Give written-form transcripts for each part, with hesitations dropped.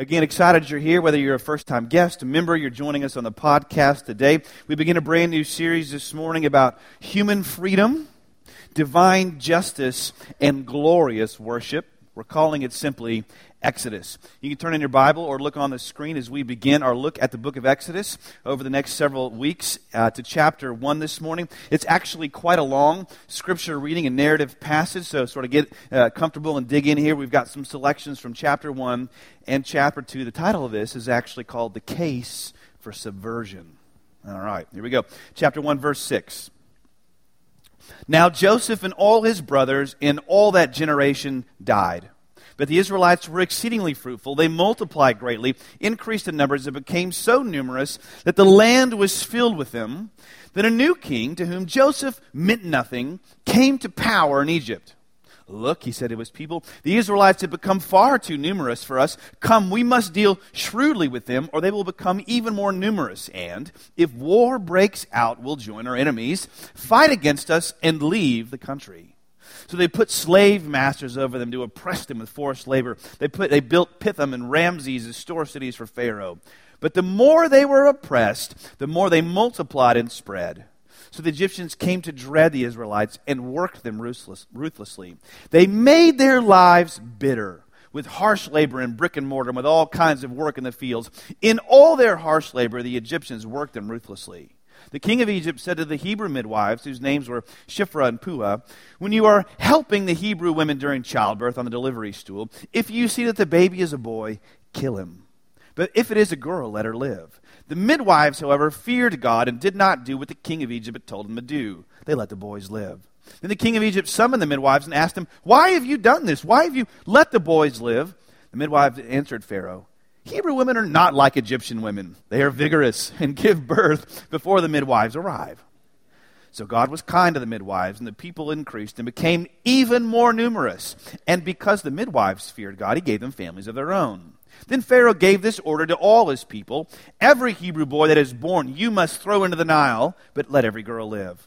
Again, excited you're here, whether you're a first-time guest, a member, you're joining us on the podcast today. We begin a brand new series this morning about human freedom, divine justice, and glorious worship. We're calling it simply Exodus. You can turn in your Bible or look on the screen as we begin our look at the book of Exodus over the next several weeks to chapter 1 this morning. It's actually quite a long scripture reading and narrative passage, so sort of get comfortable and dig in here. We've got some selections from chapter 1 and chapter 2. The title of this is actually called The Case for Subversion. All right, here we go. Chapter 1, verse 6. Now Joseph and all his brothers and all that generation died. But the Israelites were exceedingly fruitful. They multiplied greatly, increased in numbers, and became so numerous that the land was filled with them. Then a new king, to whom Joseph meant nothing, came to power in Egypt. Look, he said to his people, the Israelites have become far too numerous for us. Come, we must deal shrewdly with them, or they will become even more numerous. And if war breaks out, we'll join our enemies, fight against us, and leave the country. So they put slave masters over them to oppress them with forced labor. They built Pithom and Ramses as store cities for Pharaoh. But the more they were oppressed, the more they multiplied and spread. So the Egyptians came to dread the Israelites and worked them ruthlessly. They made their lives bitter with harsh labor and brick and mortar and with all kinds of work in the fields. In all their harsh labor, the Egyptians worked them ruthlessly. The king of Egypt said to the Hebrew midwives, whose names were Shiphrah and Puah, when you are helping the Hebrew women during childbirth on the delivery stool, if you see that the baby is a boy, kill him. But if it is a girl, let her live. The midwives, however, feared God and did not do what the king of Egypt had told them to do. They let the boys live. Then the king of Egypt summoned the midwives and asked them, why have you done this? Why have you let the boys live? The midwives answered Pharaoh, Hebrew women are not like Egyptian women. They are vigorous and give birth before the midwives arrive. So God was kind to the midwives, and the people increased and became even more numerous. And because the midwives feared God, he gave them families of their own. Then Pharaoh gave this order to all his people, every Hebrew boy that is born you must throw into the Nile, but let every girl live.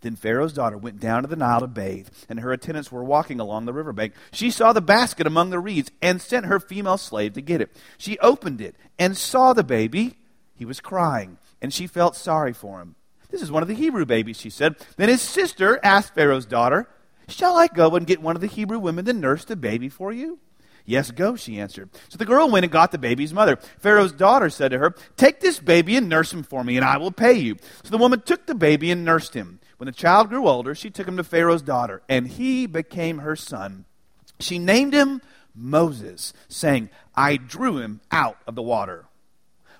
Then Pharaoh's daughter went down to the Nile to bathe, and her attendants were walking along the riverbank. She saw the basket among the reeds and sent her female slave to get it. She opened it and saw the baby. He was crying, and she felt sorry for him. This is one of the Hebrew babies, she said. Then his sister asked Pharaoh's daughter, shall I go and get one of the Hebrew women to nurse the baby for you? Yes, go, she answered. So the girl went and got the baby's mother. Pharaoh's daughter said to her, take this baby and nurse him for me, and I will pay you. So the woman took the baby and nursed him. When the child grew older, she took him to Pharaoh's daughter, and he became her son. She named him Moses, saying, I drew him out of the water.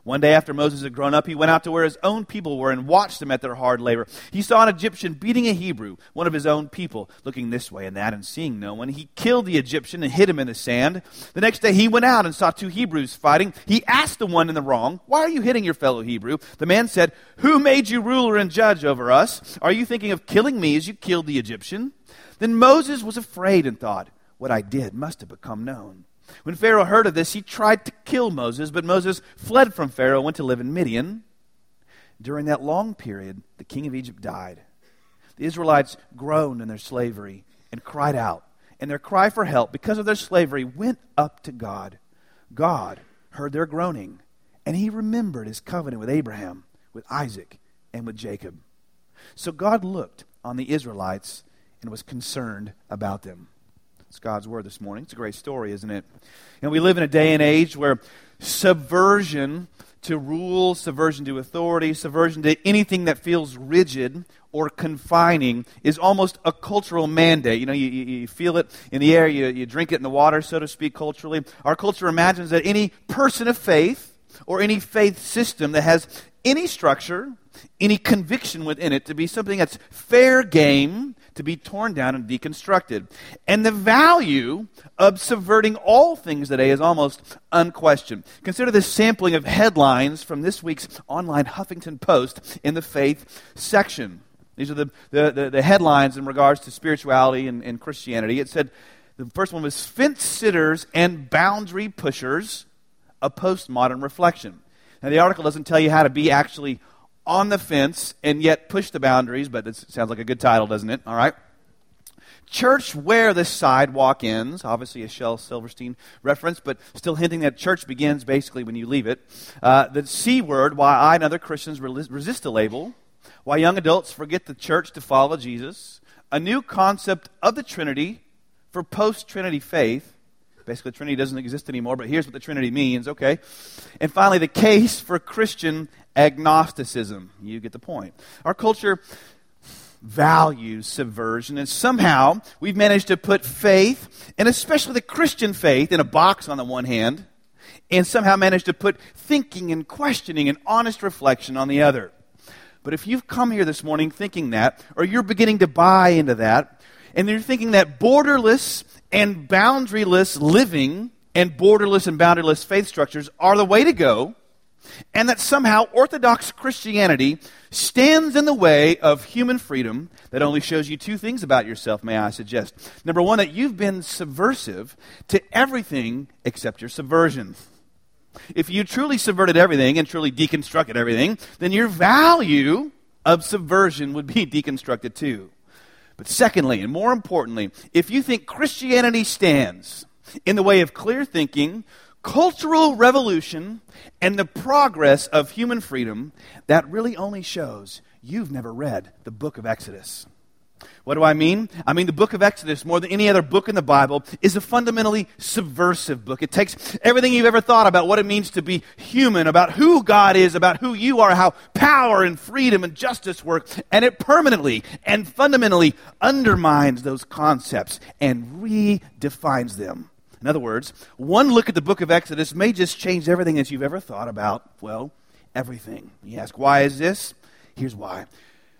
One day after Moses had grown up, he went out to where his own people were and watched them at their hard labor. He saw an Egyptian beating a Hebrew, one of his own people, looking this way and that and seeing no one. He killed the Egyptian and hid him in the sand. The next day he went out and saw two Hebrews fighting. He asked the one in the wrong, why are you hitting your fellow Hebrew? The man said, who made you ruler and judge over us? Are you thinking of killing me as you killed the Egyptian? Then Moses was afraid and thought, what I did must have become known. When Pharaoh heard of this, he tried to kill Moses, but Moses fled from Pharaoh and went to live in Midian. During that long period, the king of Egypt died. The Israelites groaned in their slavery and cried out, and their cry for help because of their slavery went up to God. God heard their groaning, and he remembered his covenant with Abraham, with Isaac, and with Jacob. So God looked on the Israelites and was concerned about them. It's God's word this morning. It's a great story, isn't it? And we live in a day and age where subversion to rule, subversion to authority, subversion to anything that feels rigid or confining is almost a cultural mandate. You know, you feel it in the air, you drink it in the water, so to speak, culturally. Our culture imagines that any person of faith or any faith system that has any structure, any conviction within it to be something that's fair game, to be torn down and deconstructed. And the value of subverting all things today is almost unquestioned. Consider this sampling of headlines from this week's online Huffington Post in the faith section. These are the headlines in regards to spirituality and Christianity. It said, the first one was fence sitters and boundary pushers, a postmodern reflection. Now, the article doesn't tell you how to be actually on the fence and yet push the boundaries, but it sounds like a good title, doesn't it? All right. Church where the sidewalk ends, obviously a Shel Silverstein reference, but still hinting that church begins basically when you leave it. The C word, why I and other Christians resist the label, why young adults forget the church to follow Jesus, a new concept of the Trinity for post-Trinity faith. Basically, the Trinity doesn't exist anymore, but here's what the Trinity means, okay. And finally, the case for Christian agnosticism. You get the point. Our culture values subversion, and somehow we've managed to put faith, and especially the Christian faith, in a box on the one hand, and somehow managed to put thinking and questioning and honest reflection on the other. But if you've come here this morning thinking that, or you're beginning to buy into that, and you're thinking that borderless and boundaryless living and borderless and boundaryless faith structures are the way to go, and that somehow Orthodox Christianity stands in the way of human freedom, that only shows you two things about yourself, may I suggest. Number one, that you've been subversive to everything except your subversion. If you truly subverted everything and truly deconstructed everything, then your value of subversion would be deconstructed too. But secondly, and more importantly, if you think Christianity stands in the way of clear thinking, cultural revolution, and the progress of human freedom, that really only shows you've never read the book of Exodus. What do I mean? I mean the book of Exodus, more than any other book in the Bible, is a fundamentally subversive book. It takes everything you've ever thought about what it means to be human, about who God is, about who you are, how power and freedom and justice work, and it permanently and fundamentally undermines those concepts and redefines them. In other words, one look at the book of Exodus may just change everything that you've ever thought about. Well, everything. You ask, why is this? Here's why.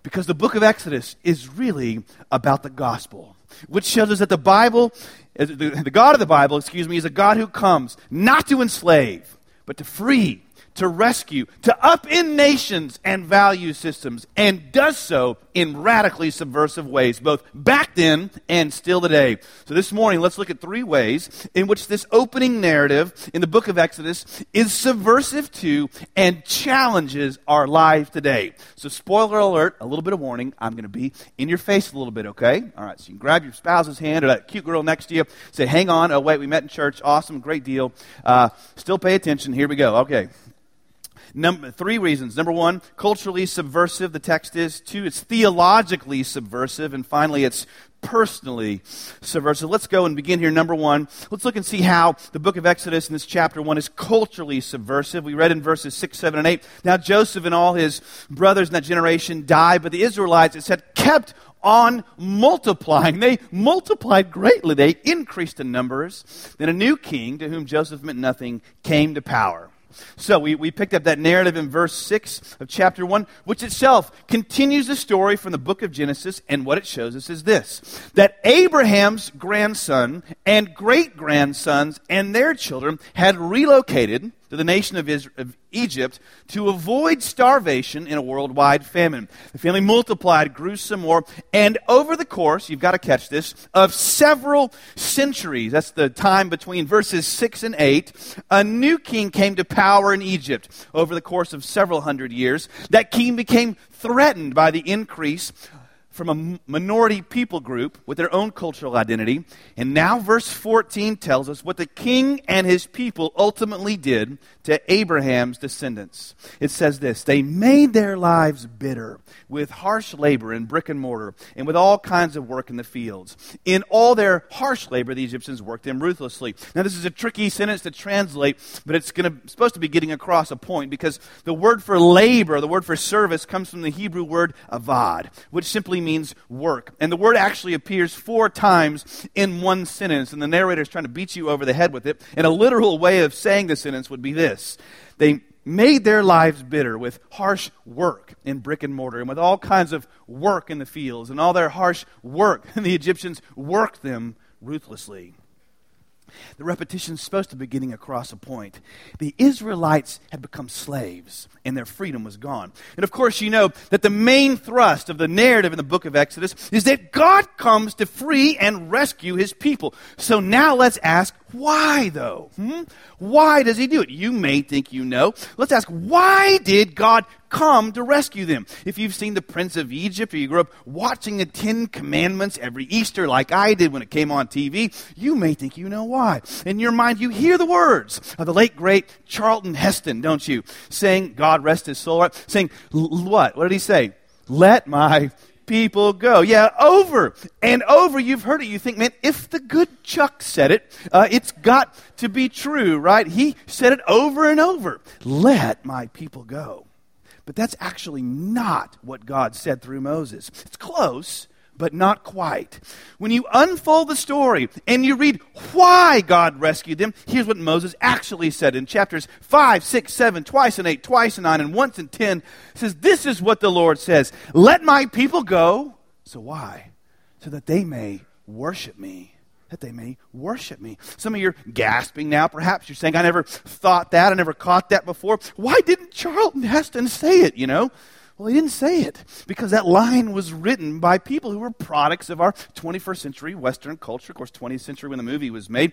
Because the book of Exodus is really about the gospel, which shows us that the Bible, the God of the Bible, is a God who comes not to enslave, but to free, to rescue, to upend nations and value systems, and does so in radically subversive ways, both back then and still today. So this morning, let's look at three ways in which this opening narrative in the book of Exodus is subversive to and challenges our life today. So spoiler alert, a little bit of warning, I'm going to be in your face a little bit, okay? All right, so you can grab your spouse's hand or that cute girl next to you, say, hang on, oh wait, we met in church, awesome, great deal. Still pay attention, here we go, okay. Three reasons. Number one, culturally subversive, the text is. Two, it's theologically subversive. And finally, it's personally subversive. Let's go and begin here. Number one, let's look and see how the book of Exodus in this chapter 1 is culturally subversive. We read in verses 6, 7, and 8. Now Joseph and all his brothers in that generation died, but the Israelites, it said, kept on multiplying. They multiplied greatly. They increased in numbers. Then a new king, to whom Joseph meant nothing, came to power. So we picked up that narrative in verse 6 of chapter 1, which itself continues the story from the book of Genesis, and what it shows us is this, that Abraham's grandson and great-grandsons and their children had relocated to the nation of Egypt to avoid starvation in a worldwide famine. The family multiplied, grew some more, and over the course, you've got to catch this, of several centuries, that's the time between verses 6 and 8, a new king came to power in Egypt over the course of several hundred years. That king became threatened by the increase from a minority people group with their own cultural identity. And now verse 14 tells us what the king and his people ultimately did to Abraham's descendants. It says this, they made their lives bitter with harsh labor in brick and mortar and with all kinds of work in the fields. In all their harsh labor, the Egyptians worked them ruthlessly. Now this is a tricky sentence to translate, but it's supposed to be getting across a point because the word for labor, the word for service, comes from the Hebrew word avad, which simply means work. And the word actually appears 4 times in one sentence, and the narrator is trying to beat you over the head with it. And a literal way of saying the sentence would be this. They made their lives bitter with harsh work in brick and mortar and with all kinds of work in the fields and all their harsh work. And the Egyptians worked them ruthlessly. The repetition is supposed to be getting across a point. The Israelites had become slaves, and their freedom was gone. And of course, you know that the main thrust of the narrative in the book of Exodus is that God comes to free and rescue his people. So now let's ask, why though? Why does he do it? You may think you know. Let's ask, why did God come to rescue them? If you've seen The Prince of Egypt, or you grew up watching the Ten Commandments every Easter like I did when it came on TV, you may think you know why. In your mind, you hear the words of the late, great Charlton Heston, don't you? Saying, God rest his soul, right? Saying, what? What did he say? Let my people go. Yeah, over and over you've heard it. You think, man, if the good Chuck said it, it's got to be true, right? He said it over and over. Let my people go. But that's actually not what God said through Moses. It's close, but not quite. When you unfold the story and you read why God rescued them, here's what Moses actually said in chapters 5, 6, 7, twice and 8, twice and 9, and once and 10. It says, this is what the Lord says, let my people go. So why? So that they may worship me. That they may worship me. Some of you are gasping now, perhaps. You're saying, I never thought that. I never caught that before. Why didn't Charlton Heston say it, you know? Well, he didn't say it because that line was written by people who were products of our 21st century Western culture. Of course, 20th century when the movie was made,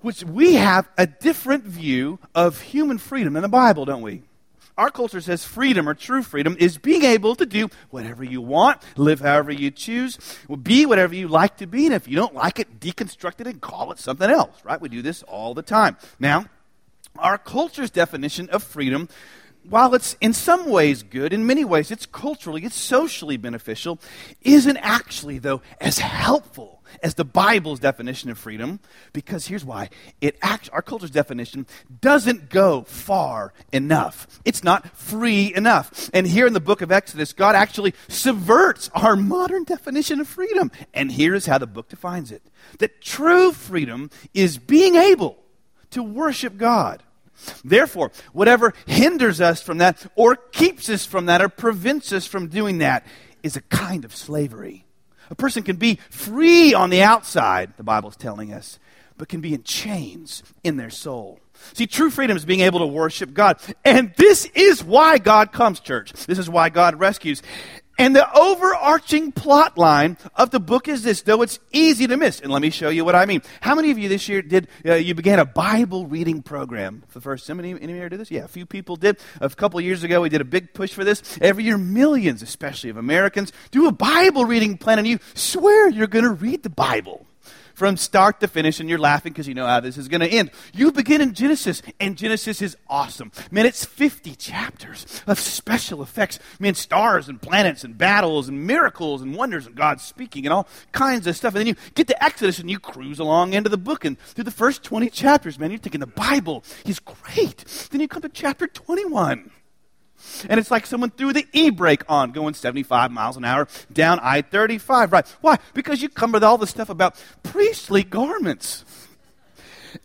which we have a different view of human freedom in the Bible, don't we? Our culture says freedom, or true freedom, is being able to do whatever you want, live however you choose, be whatever you like to be, and if you don't like it, deconstruct it and call it something else, right? We do this all the time. Now, our culture's definition of freedom, while it's in some ways good, in many ways it's culturally, it's socially beneficial, isn't actually, though, as helpful as the Bible's definition of freedom, because here's why. Our culture's definition doesn't go far enough. It's not free enough. And here in the book of Exodus, God actually subverts our modern definition of freedom. And here's how the book defines it. That true freedom is being able to worship God. Therefore, whatever hinders us from that or keeps us from that or prevents us from doing that is a kind of slavery. A person can be free on the outside, the Bible's telling us, but can be in chains in their soul. See, true freedom is being able to worship God. And this is why God comes, church. This is why God rescues. And the overarching plot line of the book is this, though it's easy to miss. And let me show you what I mean. How many of you this year did, you began a Bible reading program for the first time? Any of you did this? Yeah, a few people did. A couple years ago, we did a big push for this. Every year, millions, especially of Americans, do a Bible reading plan, and you swear you're going to read the Bible from start to finish, and you're laughing because you know how this is going to end. You begin in Genesis, and Genesis is awesome. Man, it's 50 chapters of special effects. Man, stars and planets and battles and miracles and wonders and God speaking and all kinds of stuff. And then you get to Exodus, and you cruise along into the book, and through the first 20 chapters, man, you're thinking the Bible is great. Then you come to chapter 21. And it's like someone threw the e-brake on, going 75 miles an hour down I-35, right? Why? Because you come with all the stuff about priestly garments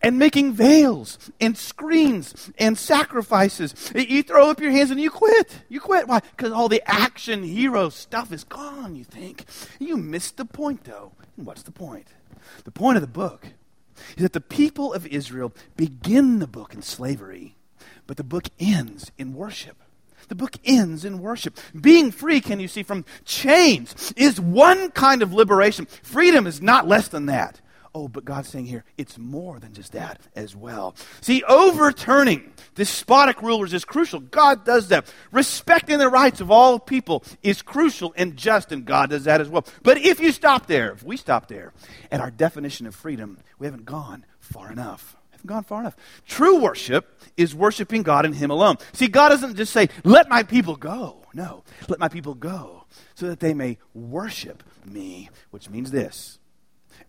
and making veils and screens and sacrifices. You throw up your hands and you quit. You quit. Why? Because all the action hero stuff is gone, you think. You missed the point, though. And what's the point? The point of the book is that the people of Israel begin the book in slavery, but the book ends in worship. The book ends in worship. Being free, can you see, from chains is one kind of liberation. Freedom is not less than that. Oh, but God's saying here, it's more than just that as well. See, overturning despotic rulers is crucial. God does that. Respecting the rights of all people is crucial and just, and God does that as well. But if you stop there, if we stop there, at our definition of freedom, we haven't gone far enough. Gone far enough. True worship is worshiping God and Him alone. See, God doesn't just say, let my people go. No, let my people go so that they may worship me, which means this,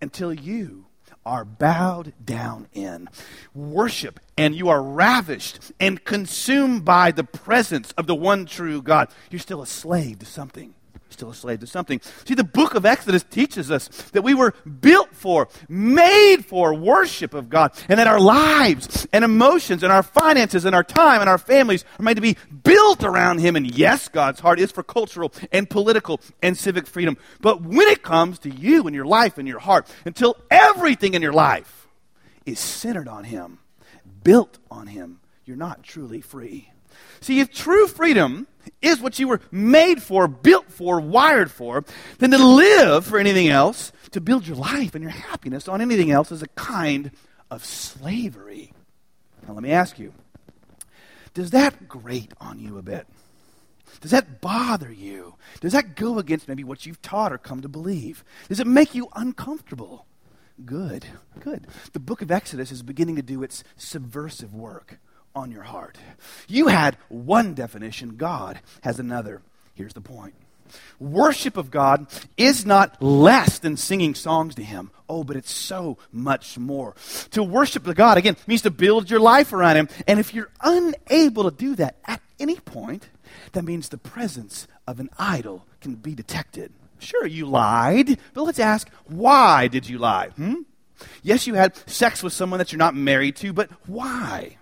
until you are bowed down in worship and you are ravished and consumed by the presence of the one true God. You're still a slave to something. Still a slave to something. See, the book of Exodus teaches us that we were built for, made for worship of God, and that our lives and emotions and our finances and our time and our families are made to be built around Him. And yes, God's heart is for cultural and political and civic freedom. But when it comes to you and your life and your heart, until everything in your life is centered on him, built on him, you're not truly free. See, if true freedom is what you were made for, built for, wired for, then to live for anything else, to build your life and your happiness on anything else is a kind of slavery. Now let me ask you, does that grate on you a bit? Does that bother you? Does that go against maybe what you've taught or come to believe? Does it make you uncomfortable? Good, good. The book of Exodus is beginning to do its subversive work on your heart. You had one definition, God has another. Here's the point. Worship of God is not less than singing songs to him. Oh, but it's so much more. To worship God, again, means to build your life around him. And if you're unable to do that at any point, that means the presence of an idol can be detected. Sure, you lied, but let's ask, why did you lie? Yes, you had sex with someone that you're not married to, but why?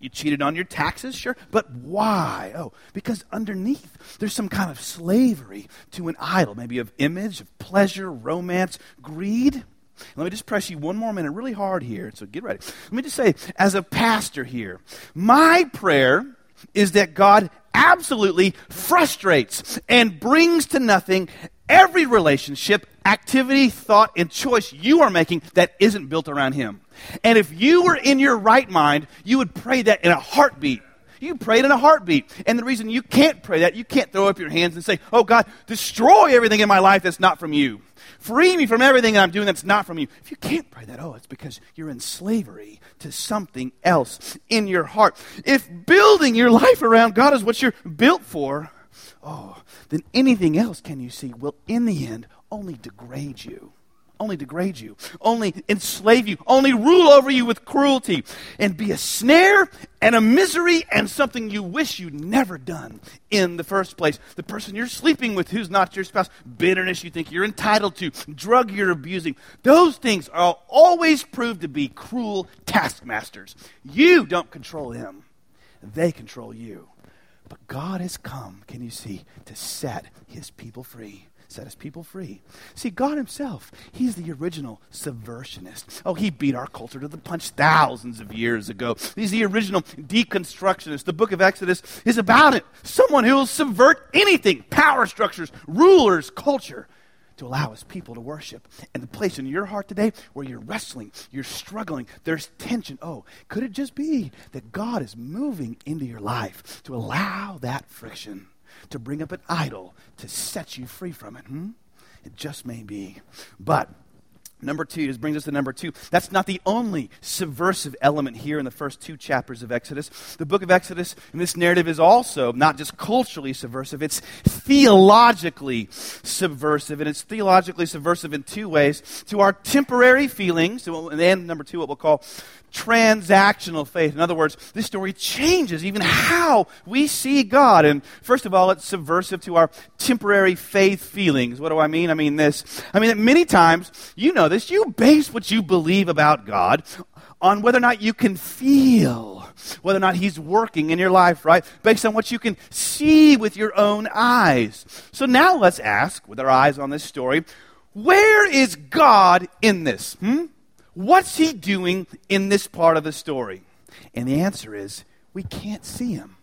You cheated on your taxes, sure, but why? Oh, because underneath there's some kind of slavery to an idol, maybe of image, of pleasure, romance, greed. And let me just press you one more minute really hard here, so get ready. Let me just say, as a pastor here, my prayer is that God absolutely frustrates and brings to nothing every relationship, activity, thought, and choice you are making that isn't built around him. And if you were in your right mind, you would pray that in a heartbeat. You pray it in a heartbeat. And the reason you can't pray that, you can't throw up your hands and say, oh God, destroy everything in my life that's not from you. Free me from everything that I'm doing that's not from you. If you can't pray that, oh, it's because you're in slavery to something else in your heart. If building your life around God is what you're built for, oh, then anything else, can you see, will in the end only degrade you. Only degrade you, only enslave you, only rule over you with cruelty, and be a snare and a misery and something you wish you'd never done in the first place. The person you're sleeping with who's not your spouse, bitterness you think you're entitled to, drug you're abusing, those things are always proved to be cruel taskmasters. You don't control them, they control you. But God has come, can you see, to set his people free. Set his people free. See, God himself, he's the original subversionist. Oh, he beat our culture to the punch thousands of years ago. He's the original deconstructionist. The book of Exodus is about it. Someone who will subvert anything, power structures, rulers, culture, to allow his people to worship. And the place in your heart today where you're wrestling, you're struggling, there's tension. Oh, could it just be that God is moving into your life to allow that friction? To bring up an idol to set you free from it. It just may be. But number two, this brings us to number two. That's not the only subversive element here in the first two chapters of Exodus. The book of Exodus in this narrative is also not just culturally subversive, it's theologically subversive. And it's theologically subversive in two ways. To our temporary feelings, and then number two, what we'll call transactional faith. In other words, this story changes even how we see God. And first of all, it's subversive to our temporary faith feelings. What do I mean? I mean this. I mean that many times, you know this, you base what you believe about God on whether or not you can feel, whether or not he's working in your life, right? Based on what you can see with your own eyes. So now let's ask, with our eyes on this story, where is God in this? What's he doing in this part of the story? And the answer is, we can't see him.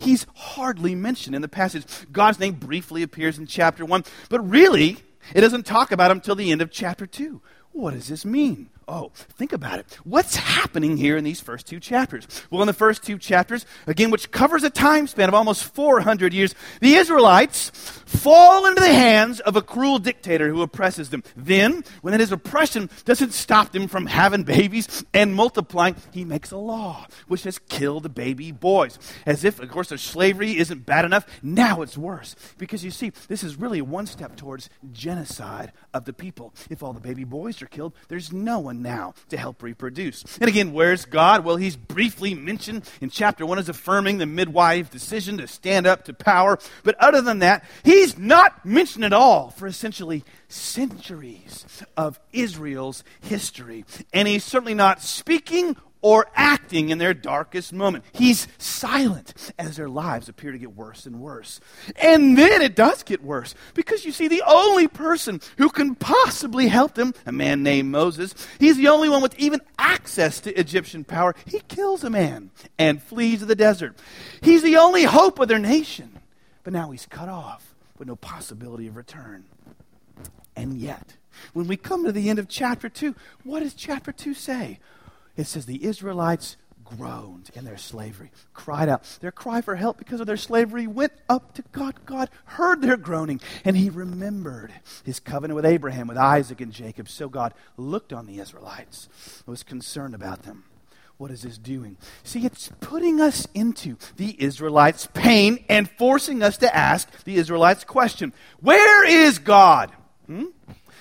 He's hardly mentioned in the passage. God's name briefly appears in chapter 1, but really, it doesn't talk about him till the end of chapter 2. What does this mean? Oh, think about it. What's happening here in these first two chapters? Well, in the first two chapters, again, which covers a time span of almost 400 years, the Israelites fall into the hands of a cruel dictator who oppresses them. Then, when his oppression doesn't stop them from having babies and multiplying, he makes a law which has killed the baby boys. As if, of course, their slavery isn't bad enough, now it's worse. Because you see, this is really one step towards genocide of the people. If all the baby boys are killed, there's no one now to help reproduce. And again, where's God? Well, he's briefly mentioned in chapter 1 as affirming the midwife's decision to stand up to power. But other than that, he's not mentioned at all for essentially centuries of Israel's history. And he's certainly not speaking or acting in their darkest moment. He's silent as their lives appear to get worse and worse. And then it does get worse, because you see, the only person who can possibly help them, a man named Moses, he's the only one with even access to Egyptian power. He kills a man and flees to the desert. He's the only hope of their nation. But now he's cut off with no possibility of return. And yet, when we come to the end of chapter 2, what does chapter 2 say? It says the Israelites groaned in their slavery, cried out. Their cry for help because of their slavery went up to God. God heard their groaning, and he remembered his covenant with Abraham, with Isaac, and Jacob. So God looked on the Israelites and was concerned about them. What is this doing? See, it's putting us into the Israelites' pain and forcing us to ask the Israelites' question, where is God?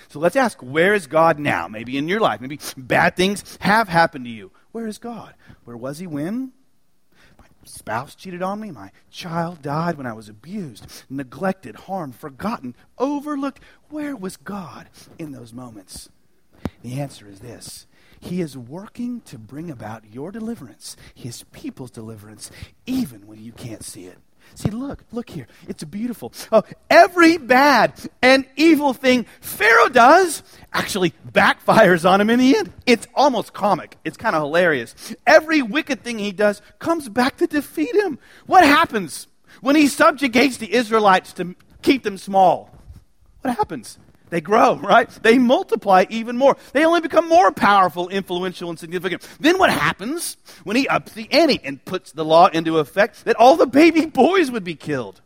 So let's ask, where is God now? Maybe in your life, maybe bad things have happened to you. Where is God? Where was he when my spouse cheated on me? My child died when I was abused, neglected, harmed, forgotten, overlooked. Where was God in those moments? The answer is this. He is working to bring about your deliverance, his people's deliverance, even when you can't see it. See, look here. It's beautiful. Oh, every bad and evil thing Pharaoh does actually backfires on him in the end. It's almost comic. It's kind of hilarious. Every wicked thing he does comes back to defeat him. What happens when he subjugates the Israelites to keep them small? What happens? They grow, right? They multiply even more. They only become more powerful, influential, and significant. Then what happens when he ups the ante and puts the law into effect that all the baby boys would be killed?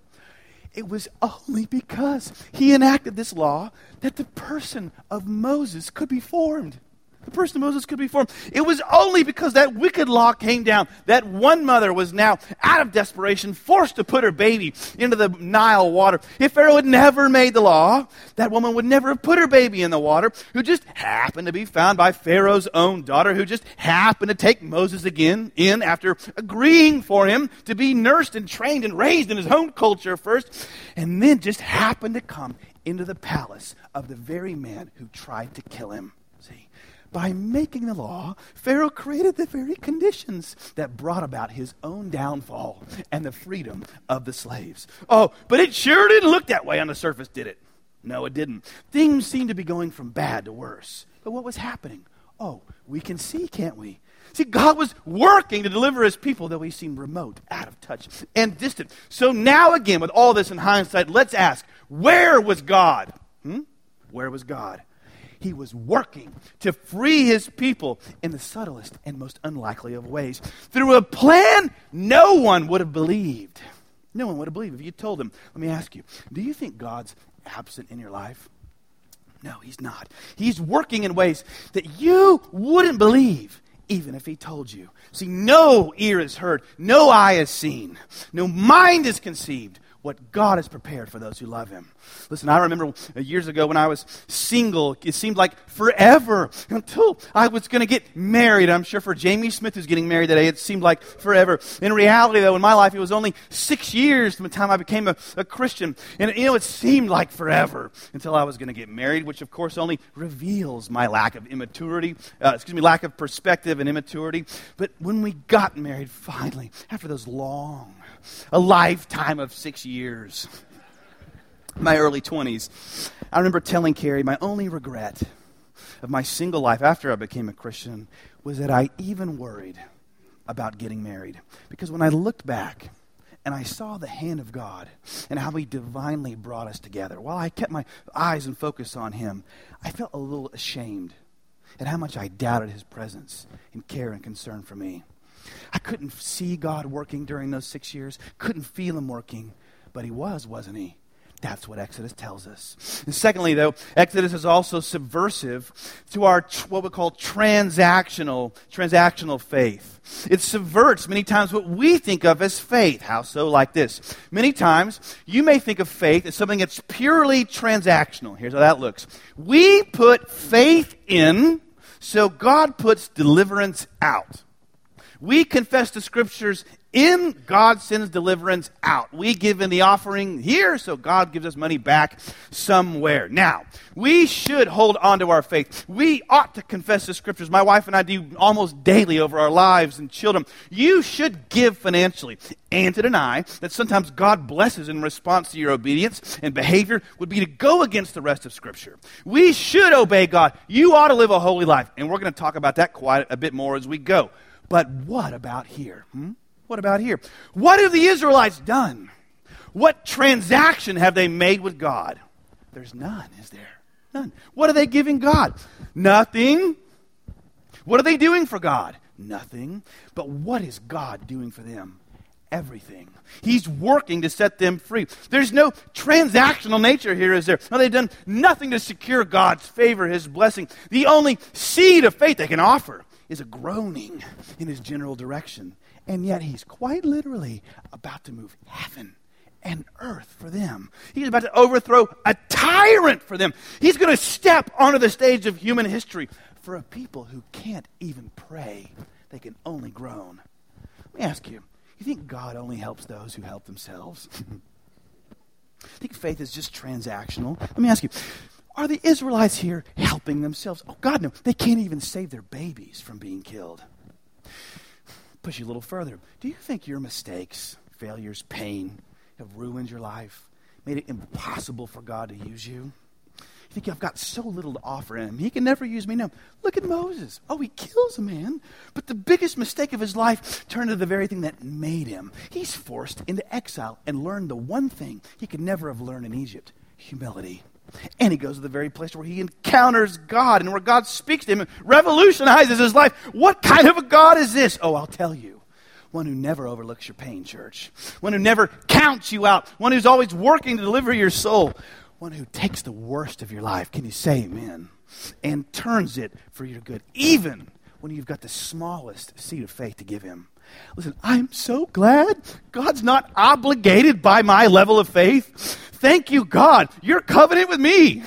It was only because he enacted this law that the person of Moses could be formed. The person of Moses could be formed. It was only because that wicked law came down that one mother was now, out of desperation, forced to put her baby into the Nile water. If Pharaoh had never made the law, that woman would never have put her baby in the water, who just happened to be found by Pharaoh's own daughter, who just happened to take Moses again in after agreeing for him to be nursed and trained and raised in his own culture first, and then just happened to come into the palace of the very man who tried to kill him. See? By making the law, Pharaoh created the very conditions that brought about his own downfall and the freedom of the slaves. Oh, but it sure didn't look that way on the surface, did it? No, it didn't. Things seemed to be going from bad to worse. But what was happening? Oh, we can see, can't we? See, God was working to deliver his people, though he seemed remote, out of touch, and distant. So now again, with all this in hindsight, let's ask, where was God? Where was God? He was working to free his people in the subtlest and most unlikely of ways through a plan no one would have believed. No one would have believed if you told them. Let me ask you, do you think God's absent in your life? No, he's not. He's working in ways that you wouldn't believe even if he told you. See, no ear is heard, no eye is seen, no mind is conceived what God has prepared for those who love him. Listen, I remember years ago when I was single, it seemed like forever until I was going to get married. I'm sure for Jamie Smith, who's getting married today, it seemed like forever. In reality, though, in my life, it was only 6 years from the time I became a Christian. And, it seemed like forever until I was going to get married, which, of course, only reveals my lack of perspective and immaturity. But when we got married, finally, after those a lifetime of 6 years, my early 20s, I remember telling Carrie my only regret of my single life after I became a Christian was that I even worried about getting married. Because when I looked back and I saw the hand of God and how he divinely brought us together, while I kept my eyes and focus on him, I felt a little ashamed at how much I doubted his presence and care and concern for me. I couldn't see God working during those 6 years, couldn't feel him working, but he was, wasn't he? That's what Exodus tells us. And secondly, though, Exodus is also subversive to our what we call transactional faith. It subverts many times what we think of as faith. How so? Like this. Many times, you may think of faith as something that's purely transactional. Here's how that looks. We put faith in, so God puts deliverance out. We confess the scriptures in, God sends deliverance out. We give in the offering here, so God gives us money back somewhere. Now, we should hold on to our faith. We ought to confess the scriptures. My wife and I do almost daily over our lives and children. You should give financially. And to deny that sometimes God blesses in response to your obedience and behavior would be to go against the rest of Scripture. We should obey God. You ought to live a holy life. And we're going to talk about that quite a bit more as we go. But what about here? What about here? What have the Israelites done? What transaction have they made with God? There's none, is there? None. What are they giving God? Nothing. What are they doing for God? Nothing. But what is God doing for them? Everything. He's working to set them free. There's no transactional nature here, is there? No, they've done nothing to secure God's favor, His blessing. The only seed of faith they can offer is a groaning in His general direction. And yet He's quite literally about to move heaven and earth for them. He's about to overthrow a tyrant for them. He's going to step onto the stage of human history for a people who can't even pray. They can only groan. Let me ask you, you think God only helps those who help themselves? I think faith is just transactional. Let me ask you, are the Israelites here helping themselves? Oh, God, no. They can't even save their babies from being killed. Push you a little further. Do you think your mistakes, failures, pain have ruined your life, made it impossible for God to use you? You think I've got so little to offer Him. He can never use me. No. Look at Moses. Oh, he kills a man. But the biggest mistake of his life turned into the very thing that made him. He's forced into exile and learned the one thing he could never have learned in Egypt, humility. And he goes to the very place where he encounters God and where God speaks to him and revolutionizes his life. What kind of a God is this? Oh, I'll tell you. One who never overlooks your pain, church. One who never counts you out. One who's always working to deliver your soul. One who takes the worst of your life, can you say amen? And turns it for your good, even when you've got the smallest seed of faith to give Him. Listen, I'm so glad God's not obligated by my level of faith. Thank you, God. Your covenant with me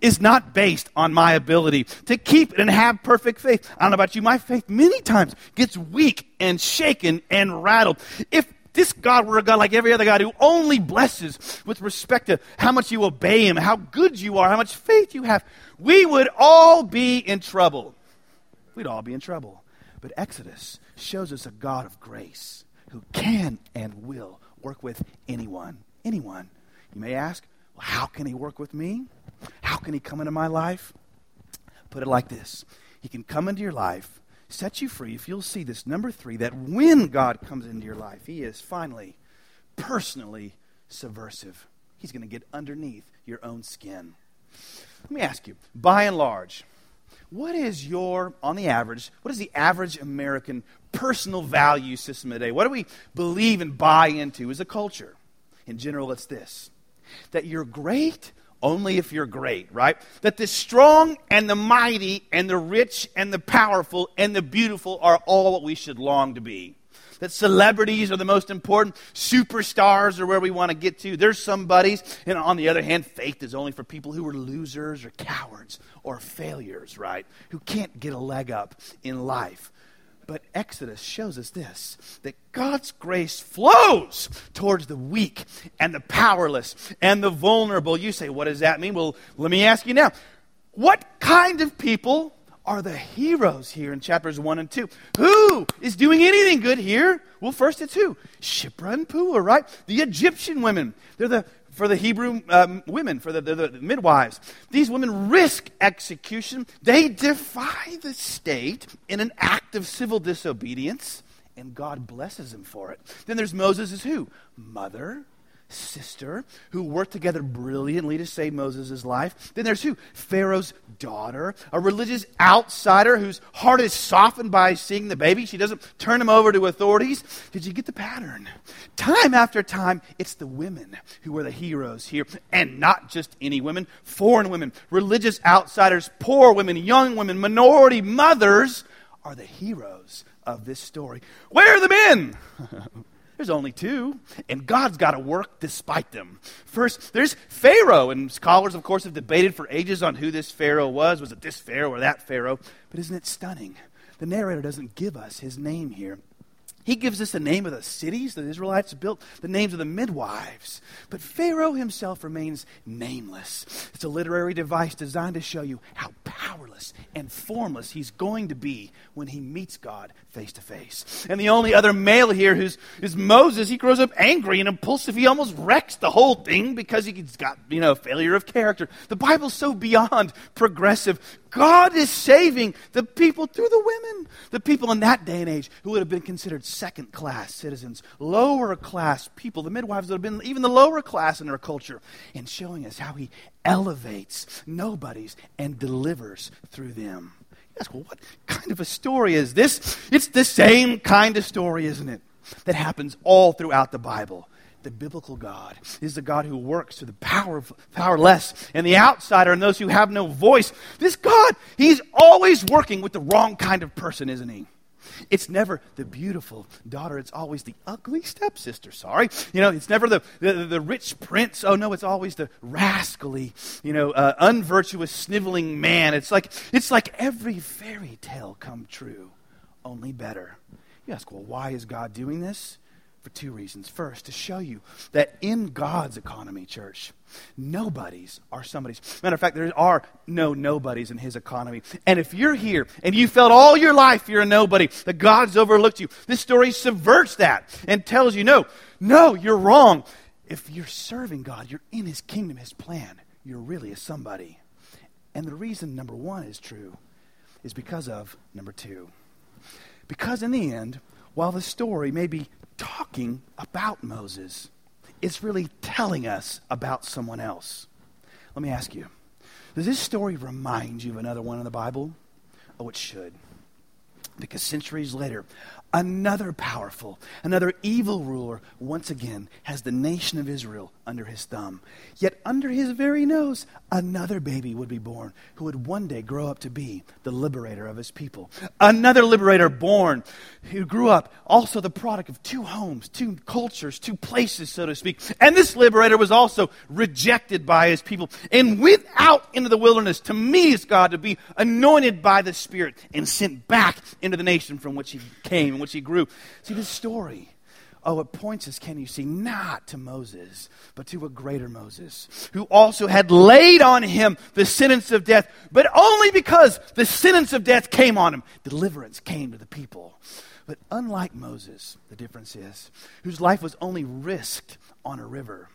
is not based on my ability to keep and have perfect faith. I don't know about you, my faith many times gets weak and shaken and rattled. If this God were a God like every other God who only blesses with respect to how much you obey Him, how good you are, how much faith you have, we would all be in trouble. We'd all be in trouble. But Exodus shows us a God of grace who can and will work with anyone. Anyone. You may ask, well, how can He work with me? How can He come into my life? Put it like this. He can come into your life, set you free. If you'll see this, number 3, that when God comes into your life, He is finally, personally subversive. He's going to get underneath your own skin. Let me ask you, by and large, what is the average American personal value system today? What do we believe and buy into as a culture? In general, it's this, that you're great only if you're great, right? That the strong and the mighty and the rich and the powerful and the beautiful are all what we should long to be. That celebrities are the most important. Superstars are where we want to get to. There's somebodies. And on the other hand, faith is only for people who are losers or cowards or failures, right? Who can't get a leg up in life. But Exodus shows us this, that God's grace flows towards the weak and the powerless and the vulnerable. You say, what does that mean? Well, let me ask you now. What kind of people are the heroes here in chapters 1 and 2? Who is doing anything good here? Well, first it's who? Shiphrah and Puah, right? The Egyptian women. They're the midwives. These women risk execution. They defy the state in an act of civil disobedience, and God blesses them for it. Then there's Moses' who? Mother, sister, who worked together brilliantly to save Moses' life. Then there's who? Pharaoh's daughter, a religious outsider whose heart is softened by seeing the baby. She doesn't turn him over to authorities. Did you get the pattern? Time after time, it's the women who are the heroes here, and not just any women, foreign women, religious outsiders, poor women, young women, minority mothers are the heroes of this story. Where are the men? There's only 2, and God's got to work despite them. First, there's Pharaoh, and scholars, of course, have debated for ages on who this Pharaoh was. Was it this Pharaoh or that Pharaoh? But isn't it stunning? The narrator doesn't give us his name here. He gives us the name of the cities that the Israelites built, the names of the midwives. But Pharaoh himself remains nameless. It's a literary device designed to show you how powerless and formless he's going to be when he meets God face to face. And the only other male here is Moses. He grows up angry and impulsive. He almost wrecks the whole thing because he's got, failure of character. The Bible's so beyond progressive. God is saving the people through the women. The people in that day and age who would have been considered second-class citizens, lower-class people. The midwives would have been even the lower class in their culture. And showing us how he elevates nobodies and delivers through them. You ask, well, what kind of a story is this? It's the same kind of story, isn't it? That happens all throughout the Bible. The biblical God is the God who works through the powerless and the outsider and those who have no voice. This God, he's always working with the wrong kind of person, isn't he? It's never the beautiful daughter. It's always the ugly stepsister, sorry. It's never the rich prince. Oh, no, it's always the rascally, unvirtuous, sniveling man. It's like every fairy tale come true, only better. You ask, well, why is God doing this? For two reasons. First, to show you that in God's economy, church, nobodies are somebodies. Matter of fact, there are no nobodies in his economy. And if you're here and you felt all your life you're a nobody, that God's overlooked you, this story subverts that and tells you, no, you're wrong. If you're serving God, you're in his kingdom, his plan, you're really a somebody. And the reason number one is true is because of number two. Because in the end, while the story may be talking about Moses, it's really telling us about someone else. Let me ask you, does this story remind you of another one in the Bible? Oh, it should. Because centuries later, another powerful, another evil ruler once again has the nation of Israel under his thumb. Yet under his very nose, another baby would be born who would one day grow up to be the liberator of his people. Another liberator born who grew up also the product of two homes, two cultures, two places, so to speak. And this liberator was also rejected by his people and went out into the wilderness to meet his God, to be anointed by the Spirit and sent back into the nation from which he came, in which he grew. See, this story, it points us, can you see, not to Moses, but to a greater Moses, who also had laid on him the sentence of death, but only because the sentence of death came on him, deliverance came to the people. But unlike Moses, the difference is, whose life was only risked on a river,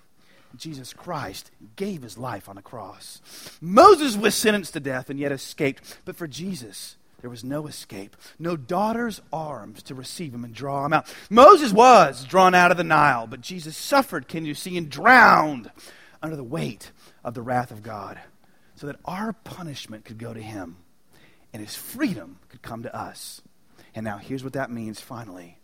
Jesus Christ gave his life on a cross. Moses was sentenced to death and yet escaped, but for Jesus, there was no escape, no daughter's arms to receive him and draw him out. Moses was drawn out of the Nile, but Jesus suffered, can you see, and drowned under the weight of the wrath of God so that our punishment could go to him and his freedom could come to us. And now here's what that means finally.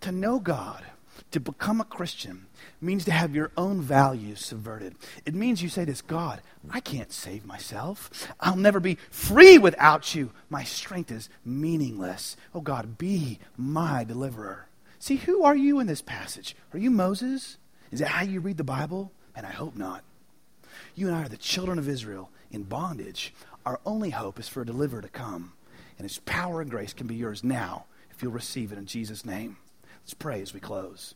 To know God, to become a Christian, means to have your own values subverted. It means you say this, God, I can't save myself. I'll never be free without you. My strength is meaningless. Oh God, be my deliverer. See, who are you in this passage? Are you Moses? Is that how you read the Bible? And I hope not. You and I are the children of Israel in bondage. Our only hope is for a deliverer to come. And his power and grace can be yours now if you'll receive it in Jesus' name. Let's pray as we close.